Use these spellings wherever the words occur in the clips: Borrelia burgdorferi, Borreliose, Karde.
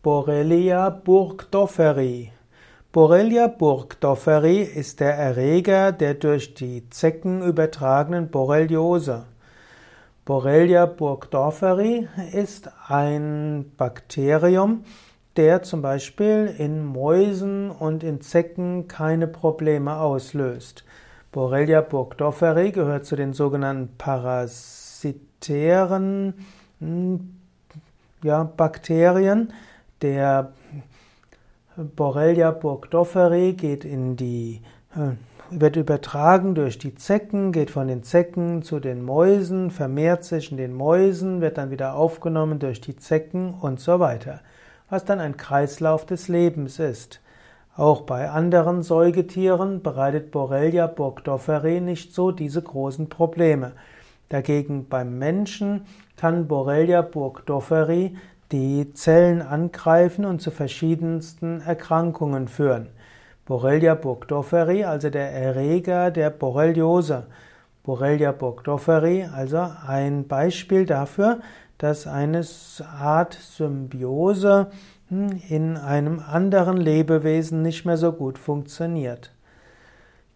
Borrelia burgdorferi. Borrelia burgdorferi ist der Erreger der durch die Zecken übertragenen Borreliose. Borrelia burgdorferi ist ein Bakterium, der zum Beispiel in Mäusen und Insekten keine Probleme auslöst. Borrelia burgdorferi gehört zu den sogenannten parasitären Bakterien. Der Borrelia burgdorferi wird übertragen durch die Zecken, geht von den Zecken zu den Mäusen, vermehrt sich in den Mäusen, wird dann wieder aufgenommen durch die Zecken und so weiter. Was dann ein Kreislauf des Lebens ist. Auch bei anderen Säugetieren bereitet Borrelia burgdorferi nicht so diese großen Probleme. Dagegen beim Menschen kann Borrelia burgdorferi die Zellen angreifen und zu verschiedensten Erkrankungen führen. Borrelia burgdorferi, also der Erreger der Borreliose. Borrelia burgdorferi, also ein Beispiel dafür, dass eine Art Symbiose in einem anderen Lebewesen nicht mehr so gut funktioniert.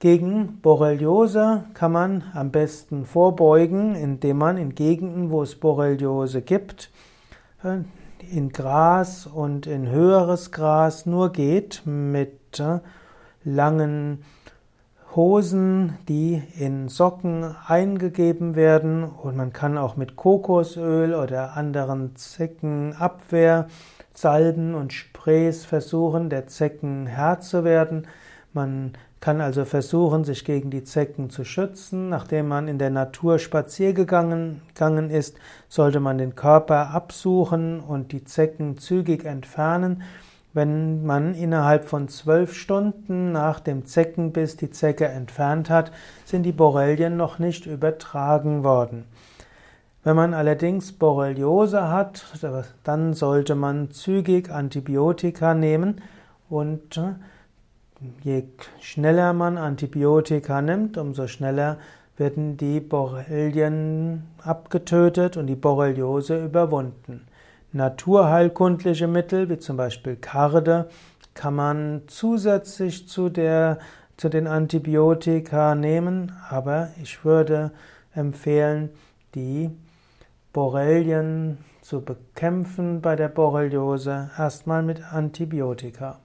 Gegen Borreliose kann man am besten vorbeugen, indem man in Gegenden, wo es Borreliose gibt, in Gras und in höheres Gras nur geht mit langen Hosen, die in Socken eingegeben werden, und man kann auch mit Kokosöl oder anderen Zeckenabwehrsalben und Sprays versuchen, der Zecken Herr zu werden. Man kann also versuchen, sich gegen die Zecken zu schützen. Nachdem man in der Natur spazieren gegangen ist, sollte man den Körper absuchen und die Zecken zügig entfernen. Wenn man innerhalb von 12 Stunden nach dem Zeckenbiss die Zecke entfernt hat, sind die Borrelien noch nicht übertragen worden. Wenn man allerdings Borreliose hat, dann sollte man zügig Antibiotika nehmen, und je schneller man Antibiotika nimmt, umso schneller werden die Borrelien abgetötet und die Borreliose überwunden. Naturheilkundliche Mittel, wie zum Beispiel Karde, kann man zusätzlich zu den Antibiotika nehmen, aber ich würde empfehlen, die Borrelien zu bekämpfen bei der Borreliose erstmal mit Antibiotika.